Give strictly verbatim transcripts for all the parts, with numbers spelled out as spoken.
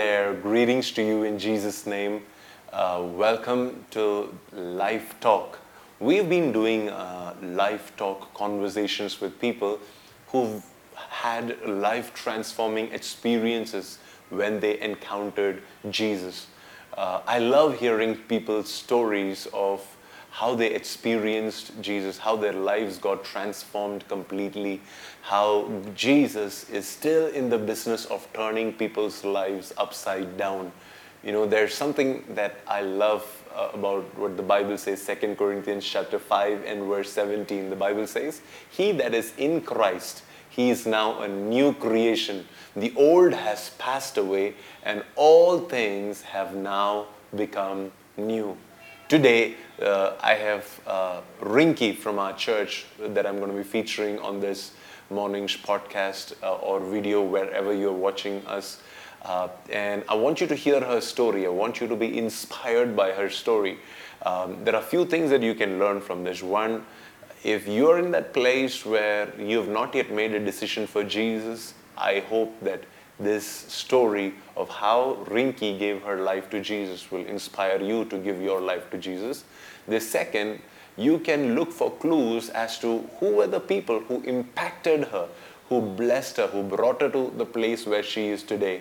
there. Greetings to you in Jesus' name. Uh, welcome to LifeTalk. We've been doing uh, LifeTalk conversations with people who've had life-transforming experiences when they encountered Jesus. Uh, I love hearing people's stories of how they experienced Jesus, how their lives got transformed completely, how Jesus is still in the business of turning people's lives upside down. You know, there's something that I love uh, about what the Bible says, Second Corinthians chapter five and verse seventeen. The Bible says, "He that is in Christ, he is now a new creation. The old has passed away and all things have now become new." Today, uh, I have uh, Rinki from our church that I'm going to be featuring on this morning's podcast uh, or video, wherever you're watching us. Uh, and I want you to hear her story. I want you to be inspired by her story. Um, there are a few things that you can learn from this. One, if you're in that place where you've not yet made a decision for Jesus, I hope that this story of how Rinki gave her life to Jesus will inspire you to give your life to Jesus. The second, you can look for clues as to who were the people who impacted her, who blessed her, who brought her to the place where she is today.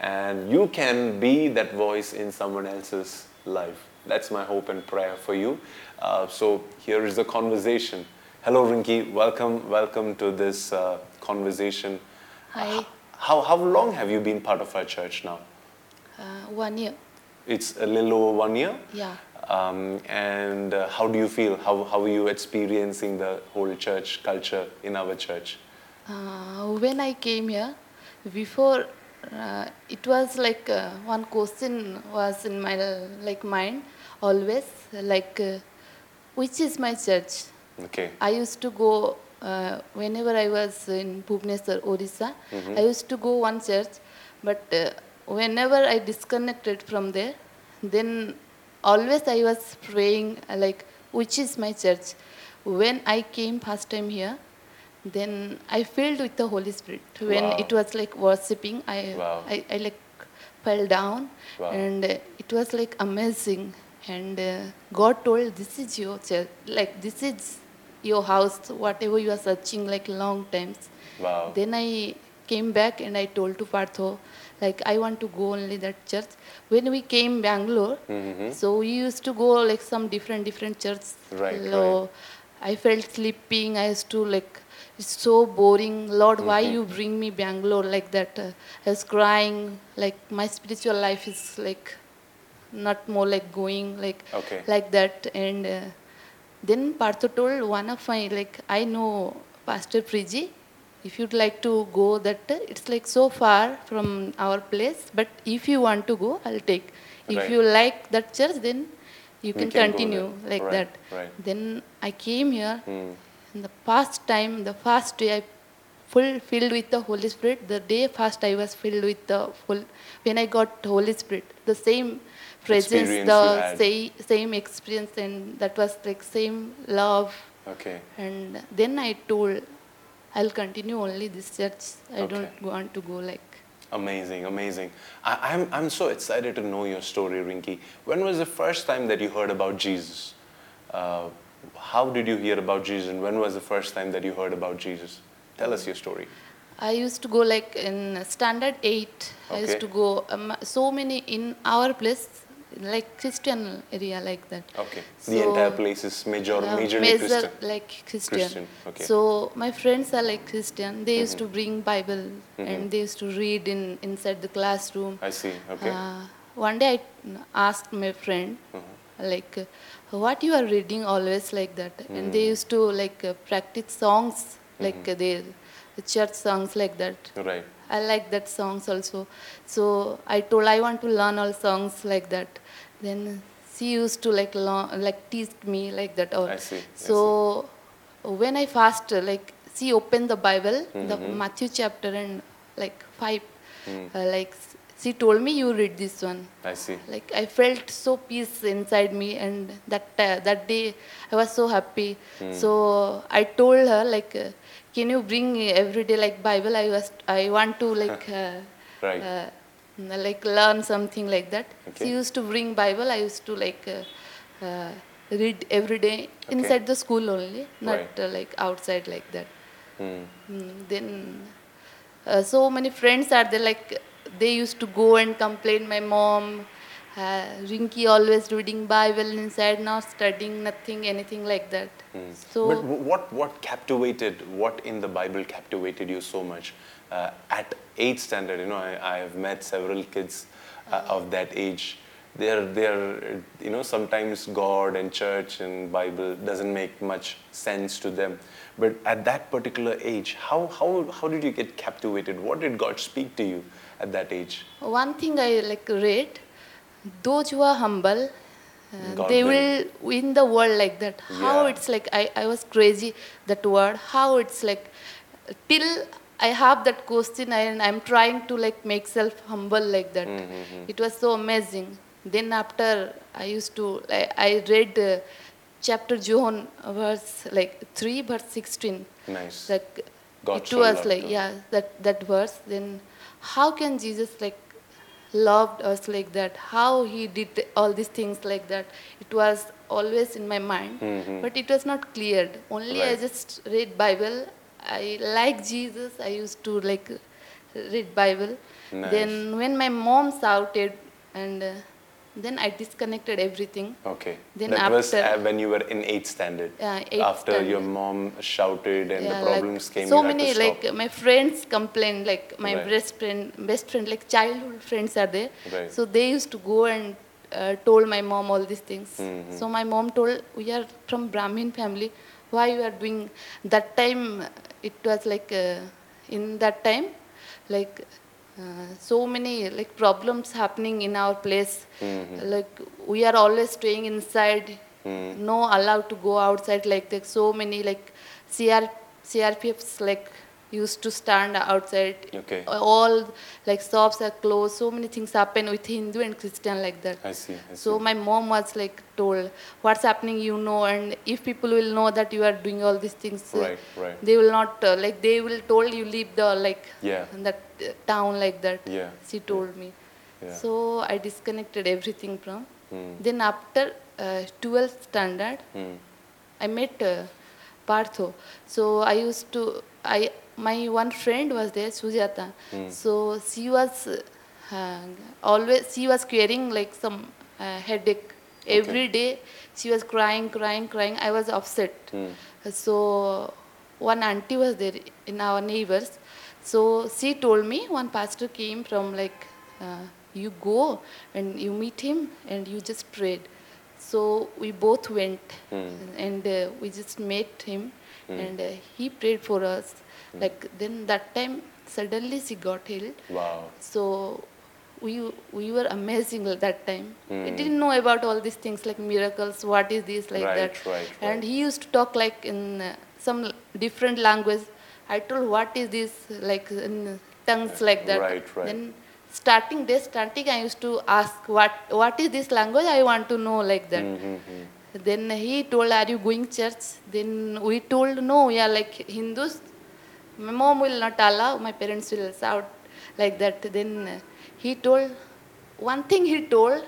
And you can be that voice in someone else's life. That's my hope and prayer for you. Uh, so here is the conversation. Hello, Rinki. Welcome, welcome to this uh, conversation. Hi. How how long have you been part of our church now? Uh, one year. It's a little over one year? Yeah. Um, and uh, how do you feel? How how are you experiencing the whole church culture in our church? Uh, when I came here, before uh, it was like uh, one question was in my like mind always, like uh, which is my church? Okay. I used to go. Uh, whenever I was in Bhubaneswar, Odisha, mm-hmm. I used to go one church, but uh, whenever I disconnected from there, then always I was praying like, which is my church? When I came first time here, then I filled with the Holy Spirit. When wow. it was like worshipping, I, wow. I, I like fell down, wow. and uh, it was like amazing. And uh, God told, this is your church, like this is your house, whatever you are searching like long times. Wow. Then I came back and I told to Partho, like I want to go only that church. When we came Bangalore, mm-hmm. so we used to go like some different, different churches. Right, so right. I felt sleeping. I used to like, it's so boring. Lord, mm-hmm. why you bring me Bangalore like that? Uh, I was crying, like my spiritual life is like not more like going like, okay. like that. And uh, then Partho told one of my, like, I know Pastor Priji, if you'd like to go that, it's like so far from our place, but if you want to go, I'll take. If right. you like that church, then you can, can continue like right. that. Right. Then I came here, mm. and the first time, the first day I full filled with the Holy Spirit, the day first I was filled with the full, when I got Holy Spirit, the same presence, the say, same experience, and that was like same love. Okay. And then I told, I'll continue only this church. I okay. don't want to go like. Amazing, amazing. I, I'm I'm so excited to know your story, Rinki. When was the first time that you heard about Jesus? Uh, how did you hear about Jesus? And when was the first time that you heard about Jesus? Tell us your story. I used to go like in standard eight. Okay. I used to go um, so many in our place. Like Christian area like that. Okay. So the entire place is major, uh, majorly major Christian. Like Christian. Christian. Okay. So my friends are like Christian. They mm-hmm. used to bring Bible mm-hmm. and they used to read in inside the classroom. I see. Okay. Uh, one day I asked my friend, mm-hmm. like, what you are reading always like that? Mm-hmm. And they used to like uh, practice songs like mm-hmm. they. Church songs like that. Right. I like that songs also. So I told I want to learn all songs like that. Then she used to like learn, like tease me like that all. I see. So I see. When I fast, like she opened the Bible, mm-hmm. the Matthew chapter and like five, mm. uh, like she told me you read this one. I see. Like I felt so peace inside me, and that uh, that day I was so happy. Mm. So I told her like. Uh, Can you bring every day like Bible? I was I want to like uh, right. uh, like learn something like that. Okay. She used to bring Bible. I used to like uh, uh, read every day inside okay. the school only, not right. uh, like outside like that. Hmm. Mm, then uh, so many friends are there, like they used to go and complain my mom, uh, Rinki always reading Bible inside, not studying, nothing, anything like that. Hmm. So, but what, what captivated, what in the Bible captivated you so much? Uh, at age standard, you know, I, I have met several kids uh, of that age. They're, they're, you know, sometimes God and church and Bible doesn't make much sense to them. But at that particular age, how, how, how did you get captivated? What did God speak to you at that age? One thing I like read, those who are humble, uh, they will win the world like that. How yeah. it's like, I, I was crazy, that word, how it's like, till I have that question and I'm trying to like make self humble like that. Mm-hmm. It was so amazing. Then after I used to, I, I read uh, chapter John verse like three verse sixteen. Nice. Like God it was like, too. yeah, that, that verse. Then how can Jesus like loved us like that? How he did all these things like that? It was always in my mind, mm-hmm. but it was not cleared. Only right. I just read Bible. I like Jesus, I used to like read Bible. Nice. Then when my mom shouted and uh, then I disconnected everything. Okay. Then that after, was uh, when you were in eighth standard. Yeah, eighth after standard. Your mom shouted and yeah, the problems like came. So many like my friends complained, like my right. best friend, best friend, like childhood friends are there. Right. So they used to go and uh, told my mom all these things. Mm-hmm. So my mom told, we are from Brahmin family. Why you are doing that time? It was like uh, in that time, like uh, so many like problems happening in our place. Mm-hmm. Like we are always staying inside, mm. no allowed to go outside. Like that. So many like C R C R P Fs like used to stand outside. Okay. All like shops are closed. So many things happen with Hindu and Christian like that. I see. I see. So my mom was like told, what's happening, you know, and if people will know that you are doing all these things, right, right. they will not uh, like they will told you leave the like yeah. that uh, town like that. Yeah. She told yeah. me. Yeah. So I disconnected everything from. Mm. Then after uh, twelfth standard, mm. I met uh, Partho. So I used to I. My one friend was there, Sujata. Mm. So she was uh, always, she was carrying like some uh, headache. Okay. Every day she was crying, crying, crying. I was upset. Mm. So one auntie was there in our neighbors. So she told me, one pastor came from like, uh, you go and you meet him and you just prayed. So we both went mm. and uh, we just met him mm. and uh, he prayed for us. Like then that time suddenly she got healed. Wow. So we we were amazing at that time. Mm. We didn't know about all these things like miracles, what is this like right, that. Right, right. And he used to talk like in uh, some different language. I told what is this like in tongues like that. Right, right. Then starting this starting I used to ask what what is this language, I want to know like that. Mm-hmm. Then he told, are you going church? Then we told no, we are like Hindus. My mom will not allow, my parents will shout like that. Then he told, one thing he told,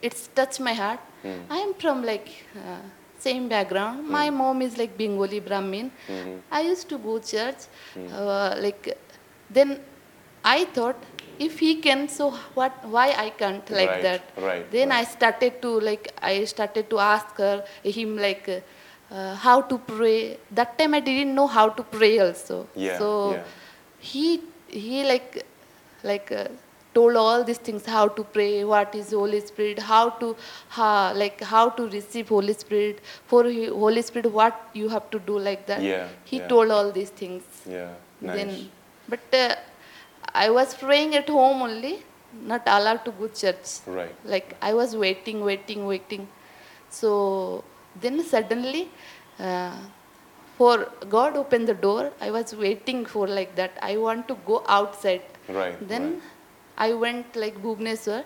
it's touched my heart. Mm. I am from like uh, same background. Mm. My mom is like Bengali Brahmin. Mm-hmm. I used to go church. Mm. Uh, like then I thought, if he can, so what? Why I can't like right, that? Right, then right. I started to like I started to ask her him like. Uh, Uh, how to pray. That time I didn't know how to pray also. Yeah, so yeah. he he like like uh, told all these things, how to pray, what is Holy Spirit, how to uh, like how to receive Holy Spirit, for Holy Spirit what you have to do like that. Yeah, he yeah. told all these things. Yeah, nice. Then, but uh, I was praying at home only, not allowed to go church. Right. Like I was waiting, waiting, waiting. So. Then suddenly, uh, for God opened the door. I was waiting for like that. I want to go outside. Right. Then right. I went like Bhubaneswar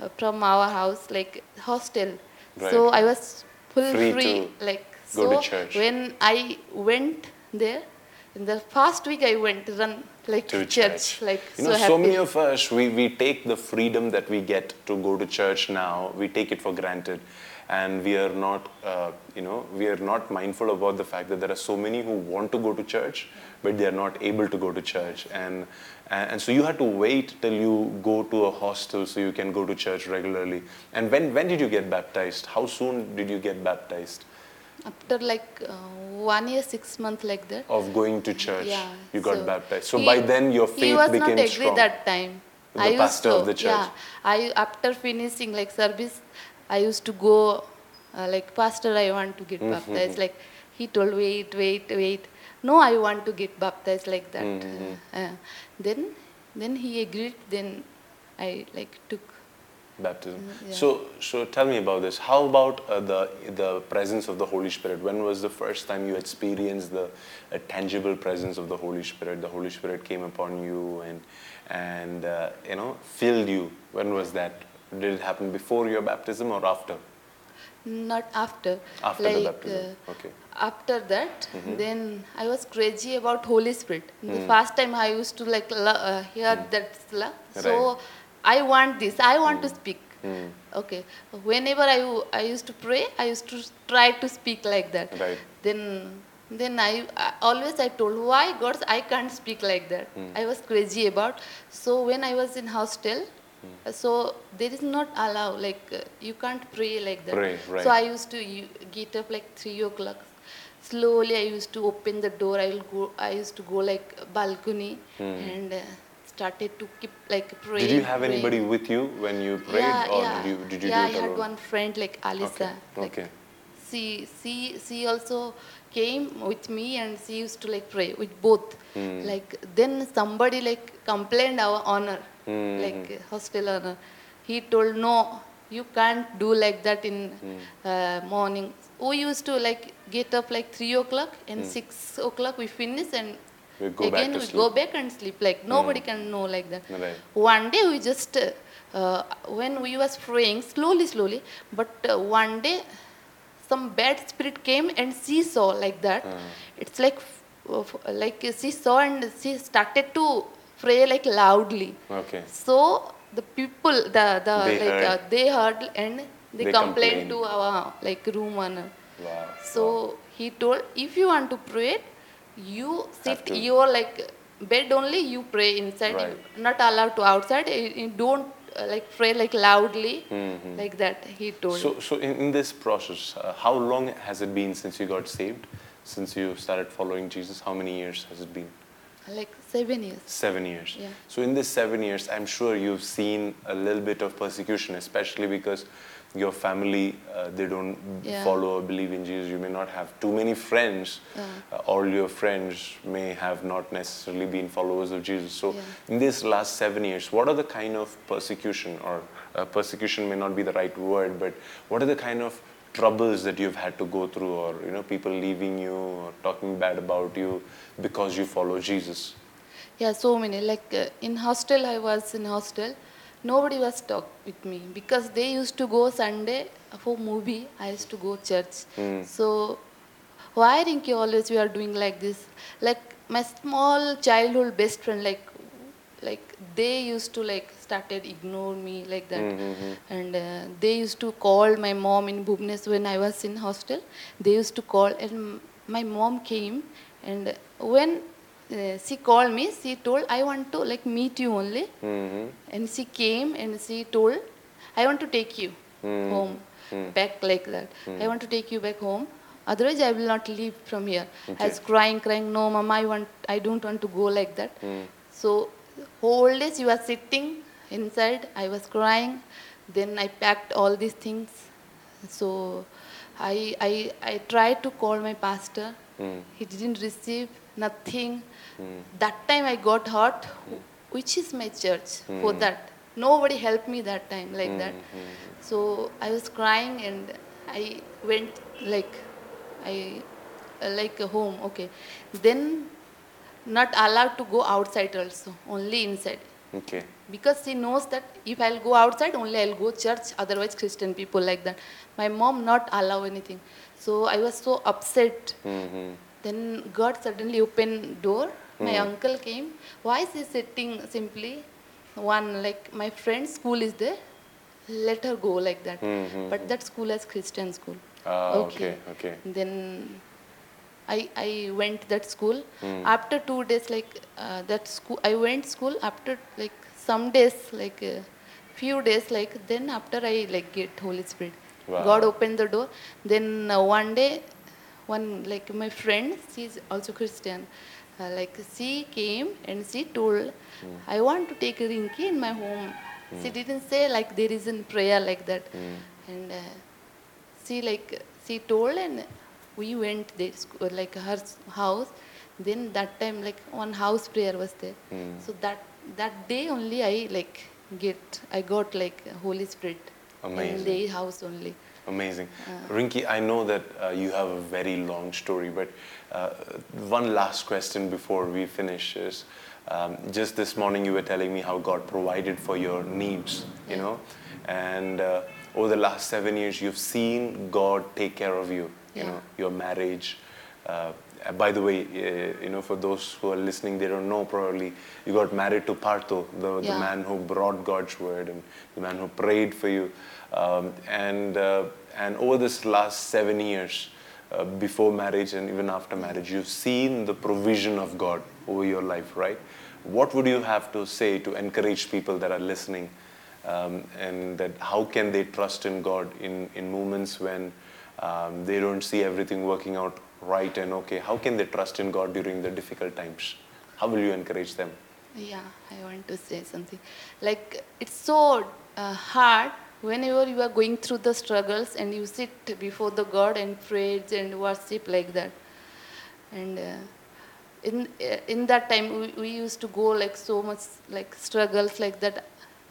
uh, from our house, like hostel. Right. So I was full free, free like go so. To church. When I went there, in the past week I went to run like to church. church. Like you know, so, so many of us, we, we take the freedom that we get to go to church now, we take it for granted. And we are not, uh, you know, we are not mindful about the fact that there are so many who want to go to church, but they are not able to go to church. And and so you had to wait till you go to a hostel so you can go to church regularly. And when, when did you get baptized? How soon did you get baptized? After like uh, one year, six months like that. Of going to church, yeah, you got so baptized. So he, by then your faith became strong. He was not agree that time. The I pastor used to, of the church. Yeah, I, after finishing like service, I used to go, uh, like, Pastor, I want to get mm-hmm. baptized. Like, he told, wait, wait, wait. No, I want to get baptized like that. Mm-hmm. uh, then, then he agreed. Then I like took baptism. Yeah. So, so tell me about this. How about uh, the the presence of the Holy Spirit? When was the first time you experienced the uh, tangible presence of the Holy Spirit? The Holy Spirit came upon you and and uh, you know filled you. When was that? Did it happen before your baptism or after? Not after. After like, the baptism. Uh, okay. After that, mm-hmm. then I was crazy about Holy Spirit. Mm. The first time I used to like uh, hear mm. that love. So right. I want this. I want mm. to speak. Mm. Okay. Whenever I I used to pray, I used to try to speak like that. Right. Then then I, I always I told why God I can't speak like that. Mm. I was crazy about. So when I was in hostel. So there is not allow, like uh, you can't pray like that. Pray, right. So I used to you, get up like three o'clock. Slowly I used to open the door. I will go. I used to go like balcony mm. and uh, started to keep like praying. Did you have anybody praying. with you when you prayed, yeah, or yeah. did you did you yeah, do it alone? Yeah, I had one friend like Alyssa. Okay. Like, okay. She she she also came with me and she used to like pray with both. Mm. Like then somebody like complained our honor. Mm-hmm. Like hostel owner, he told no, you can't do like that in mm. uh, morning. We used to like get up like three o'clock and mm. six o'clock we finish and we go again back we sleep. go back and sleep. Like nobody mm. can know like that. Right. One day we just uh, uh, when we was praying slowly, slowly, but uh, one day some bad spirit came and she saw like that. Mm. It's like like she saw and she started to pray like loudly. Okay. So the people, the the they like heard. Uh, they heard and they, they complained complain. to our like room owner. Wow. So wow. he told, if you want to pray, you sit your like bed only. You pray inside. Right. You not allowed to outside. You don't uh, like pray like loudly mm-hmm. like that. He told. So so in, in this process, uh, how long has it been since you got saved? Since you started following Jesus, how many years has it been? Like seven years. Seven years. Yeah. So in this seven years, I'm sure you've seen a little bit of persecution, especially because your family, uh, they don't yeah. follow or believe in Jesus. You may not have too many friends. Yeah. Uh, all your friends may have not necessarily been followers of Jesus. So yeah. in this last seven years, what are the kind of persecution or uh, persecution may not be the right word, but what are the kind of troubles that you've had to go through, or you know, people leaving you or talking bad about you because you follow Jesus? Yeah, so many. Like uh, in hostel, I was in hostel. Nobody was talk with me because they used to go Sunday for movie. I used to go church. Mm. So why, Rinki, always we are doing like this? Like my small childhood best friend, like like they used to like started ignore me like that. Mm-hmm. And uh, they used to call my mom in Bhubaneswar when I was in hostel. They used to call and my mom came, and when uh, she called me, she told, I want to like meet you only. Mm-hmm. And she came and she told, I want to take you mm-hmm. home, mm-hmm. back like that. Mm-hmm. I want to take you back home. Otherwise, I will not leave from here. Okay. I was crying, crying, no, Mama, I, want, I don't want to go like that. Mm. So whole days you were sitting inside, I was crying. Then I packed all these things. So I I, I tried to call my pastor. Mm. He didn't receive nothing. Mm. That time I got hurt, which is my church mm. for that. Nobody helped me that time like mm. that. Mm. So I was crying and I went like, I like home, okay. Then not allowed to go outside also, only inside. Okay. Because she knows that if I'll go outside, only I'll go church, otherwise Christian people like that. My mom not allow anything. So I was so upset. Mm-hmm. Then God suddenly opened door. My mm. uncle came. Why is he sitting simply? One, like my friend's school is there. Let her go like that. Mm-hmm. But that school is Christian school. Ah, okay. okay, okay. Then I I went that school. Mm. After two days, like uh, that school, I went school after like some days, like uh, few days, like then after I like get Holy Spirit. Wow. God opened the door. Then uh, one day, one like my friend, she's also Christian. Uh, like she came and she told, mm. I want to take Rinki in my home. Mm. She didn't say like there isn't prayer like that. Mm. And uh, she like she told and we went there like her house. Then that time like one house prayer was there. Mm. So that that day only I like get I got like Holy Spirit. Amazing. In their house only. Amazing. Uh, Rinki, I know that uh, you have a very long story, but uh, one last question before we finish is, um, just this morning you were telling me how God provided for your needs, you know, and uh, over the last seven years you've seen God take care of you, you yeah. know, your marriage. Uh, by the way, uh, you know, for those who are listening, they don't know probably, you got married to Partho, the, yeah. the man who brought God's word and the man who prayed for you. Um, and uh, and over this last seven years, uh, before marriage and even after marriage, you've seen the provision of God over your life, right? What would you have to say to encourage people that are listening, um, and that how can they trust in God in, in moments when um, they don't see everything working out right and okay? How can they trust in God during the difficult times? How will you encourage them? Yeah, I want to say something. Like, it's so uh, hard. Whenever you are going through the struggles and you sit before the God and pray and worship like that. And uh, in uh, in that time, we, we used to go like so much like struggles like that.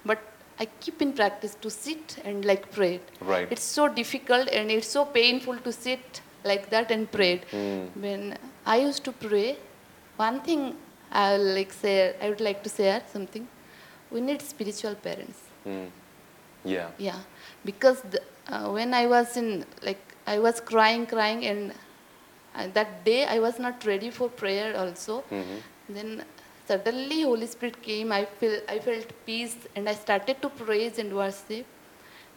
But I keep in practice to sit and like pray. Right. It's so difficult and it's so painful to sit like that and pray. Mm. When I used to pray, one thing I like say I would like to say something. We need spiritual parents. Mm. Yeah. Yeah, because the, uh, when I was in, like, I was crying, crying, and uh, that day I was not ready for prayer also. Mm-hmm. Then suddenly Holy Spirit came. I feel, I felt peace, and I started to praise and worship.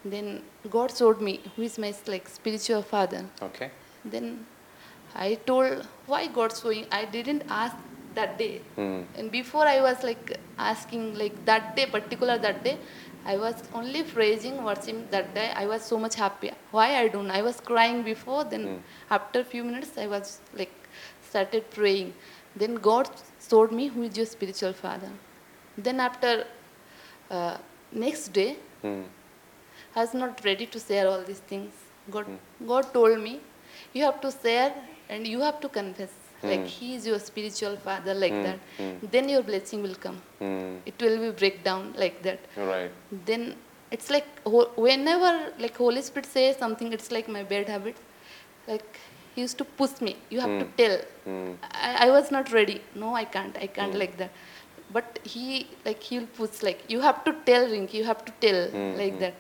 Then God showed me who is my like spiritual father. Okay. Then I told why God showing. I didn't ask that day, mm. and before I was like asking like that day, particular that day. I was only praising, worshiping that day. I was so much happy. Why I don't know. I was crying before. Then mm. after a few minutes, I was like started praying. Then God showed me who is your spiritual father. Then after uh, next day, mm. I was not ready to share all these things. God, mm. God told me, you have to share and you have to confess. Mm. Like he is your spiritual father, like mm. that. Mm. Then your blessing will come. Mm. It will be break down like that. Right. Then it's like whenever like Holy Spirit says something, it's like my bad habit. Like he used to push me. You have mm. to tell. Mm. I, I was not ready. No, I can't. I can't mm. like that. But he like he'll push like you have to tell Rinki. You have to tell mm. like mm. that.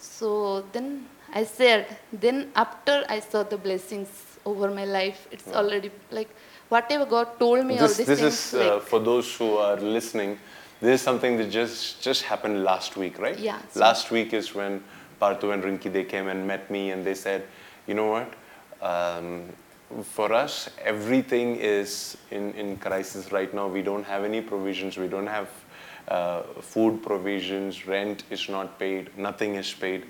So then I said. Then after I saw the blessings over my life, it's yeah. already like whatever God told me. This, all these this things, is uh, like, for those who are listening. This is something that just just happened last week, right? Yeah. So last week is when Partho and Rinki they came and met me and they said, you know what? Um, for us, everything is in in crisis right now. We don't have any provisions. We don't have uh, food provisions. Rent is not paid. Nothing is paid.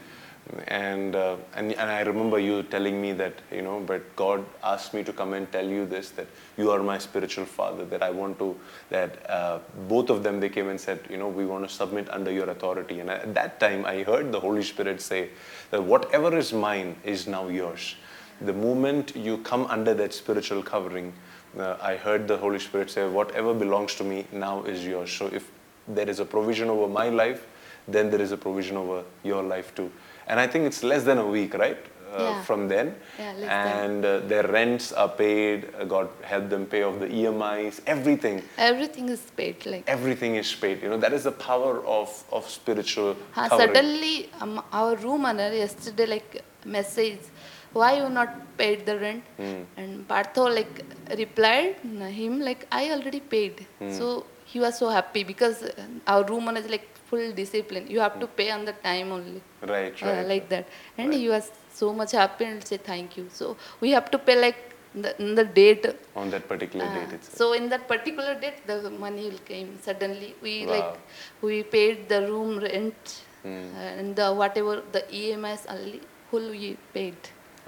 And, uh, and and I remember you telling me that, you know, but God asked me to come and tell you this, that you are my spiritual father, that I want to, that uh, both of them, they came and said, you know, we want to submit under your authority. And at that time, I heard the Holy Spirit say that whatever is mine is now yours. The moment you come under that spiritual covering, uh, I heard the Holy Spirit say, whatever belongs to me now is yours. So if there is a provision over my life, then there is a provision over your life too. And I think it's less than a week, right, uh, yeah. from then. Yeah, less and than. Uh, their rents are paid. Uh, God helped them pay off the E M Is, everything. Everything is paid. Like everything is paid. You know, that is the power of, of spiritual covering. Suddenly, um, our room owner yesterday, like, message, why you not paid the rent? Mm. And Partho like replied him like, I already paid. Mm. So he was so happy because our room manager like full discipline. You have to pay on the time only. Right, right. Uh, like that. And right. He was so much happy and say thank you. So we have to pay like the, the date. On that particular uh, date itself. So in that particular date, the money came suddenly. We wow. like we paid the room rent mm. uh, and the whatever the E M Is only full we paid.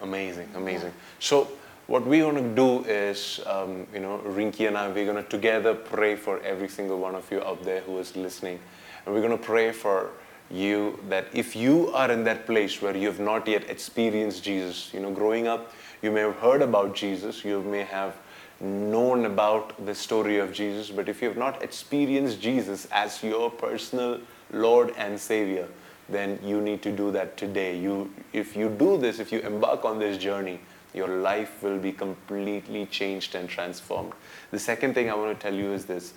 Amazing, amazing. Yeah. So what we're going to do is, um, you know, Rinki and I, we're going to together pray for every single one of you out there who is listening. And we're going to pray for you that if you are in that place where you have not yet experienced Jesus, you know, growing up, you may have heard about Jesus, you may have known about the story of Jesus, but if you have not experienced Jesus as your personal Lord and Savior, then you need to do that today. You, if you do this, if you embark on this journey, your life will be completely changed and transformed. The second thing I want to tell you is this.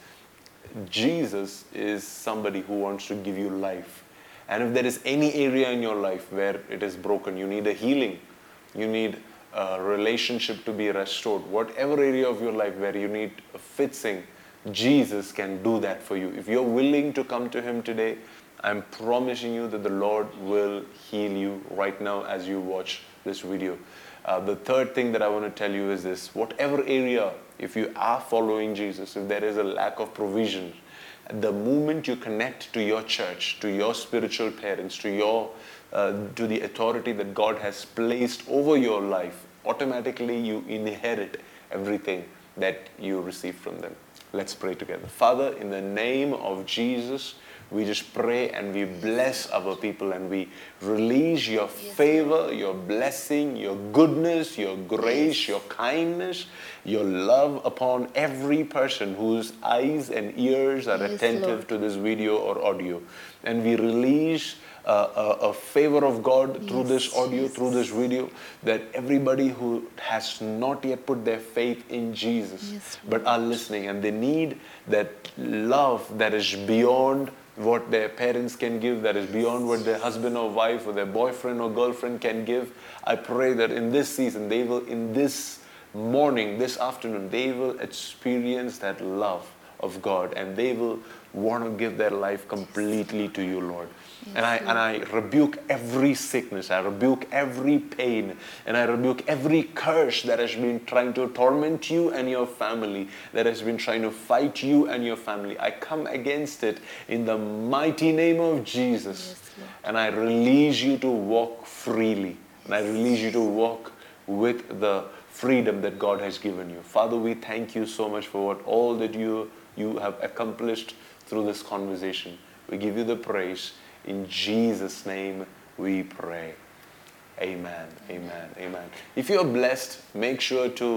Jesus is somebody who wants to give you life. And if there is any area in your life where it is broken, you need a healing, you need a relationship to be restored, whatever area of your life where you need a fixing, Jesus can do that for you. If you're willing to come to Him today, I'm promising you that the Lord will heal you right now as you watch this video. Uh, the third thing that I want to tell you is this. Whatever area, if you are following Jesus, if there is a lack of provision, the moment you connect to your church, to your spiritual parents, to your uh, to the authority that God has placed over your life, automatically you inherit everything that you receive from them. Let's pray together. Father, in the name of Jesus, we just pray and we bless our people and we release your yes. favor, your blessing, your goodness, your grace, your kindness, your love upon every person whose eyes and ears are yes, attentive Lord. To this video or audio. And we release Uh, a, a favor of God yes, through this audio, Jesus. Through this video, that everybody who has not yet put their faith in Jesus, yes, but are listening and they need that love that is beyond what their parents can give, that is beyond what their husband or wife or their boyfriend or girlfriend can give. I pray that in this season, they will, in this morning, this afternoon, they will experience that love of God and they will want to give their life completely yes. to you, Lord. Yes, and I Lord. and I rebuke every sickness, I rebuke every pain, and I rebuke every curse that has been trying to torment you and your family, that has been trying to fight you and your family. I come against it in the mighty name of Jesus. Yes, and I release you to walk freely. Yes. And I release you to walk with the freedom that God has given you. Father, we thank you so much for what all that you you have accomplished through this conversation. We give you the praise. In Jesus' name we pray. Amen, amen, amen. If you are blessed, make sure to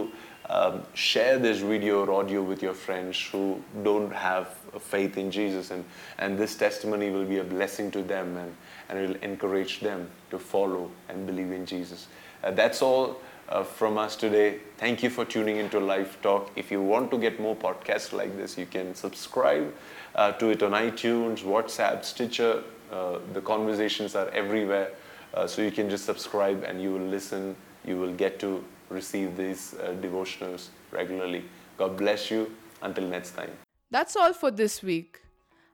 um, share this video or audio with your friends who don't have faith in Jesus. And, and this testimony will be a blessing to them and, and it will encourage them to follow and believe in Jesus. Uh, that's all uh, from us today. Thank you for tuning into Life Talk. If you want to get more podcasts like this, you can subscribe uh, to it on iTunes, WhatsApp, Stitcher. Uh, the conversations are everywhere, uh, so you can just subscribe and you will listen. You will get to receive these uh, devotionals regularly. God bless you. Until next time. That's all for this week.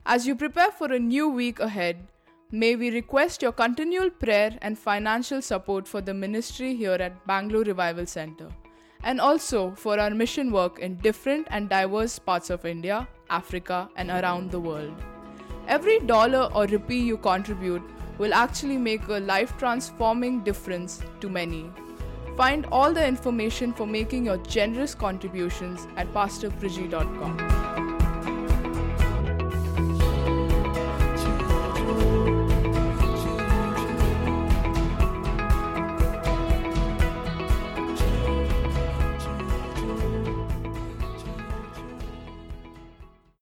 As you prepare for a new week ahead, may we request your continual prayer and financial support for the ministry here at Bangalore Revival Centre, and also for our mission work in different and diverse parts of India, Africa, and around the world. Every dollar or rupee you contribute will actually make a life-transforming difference to many. Find all the information for making your generous contributions at Pastor Priji dot com.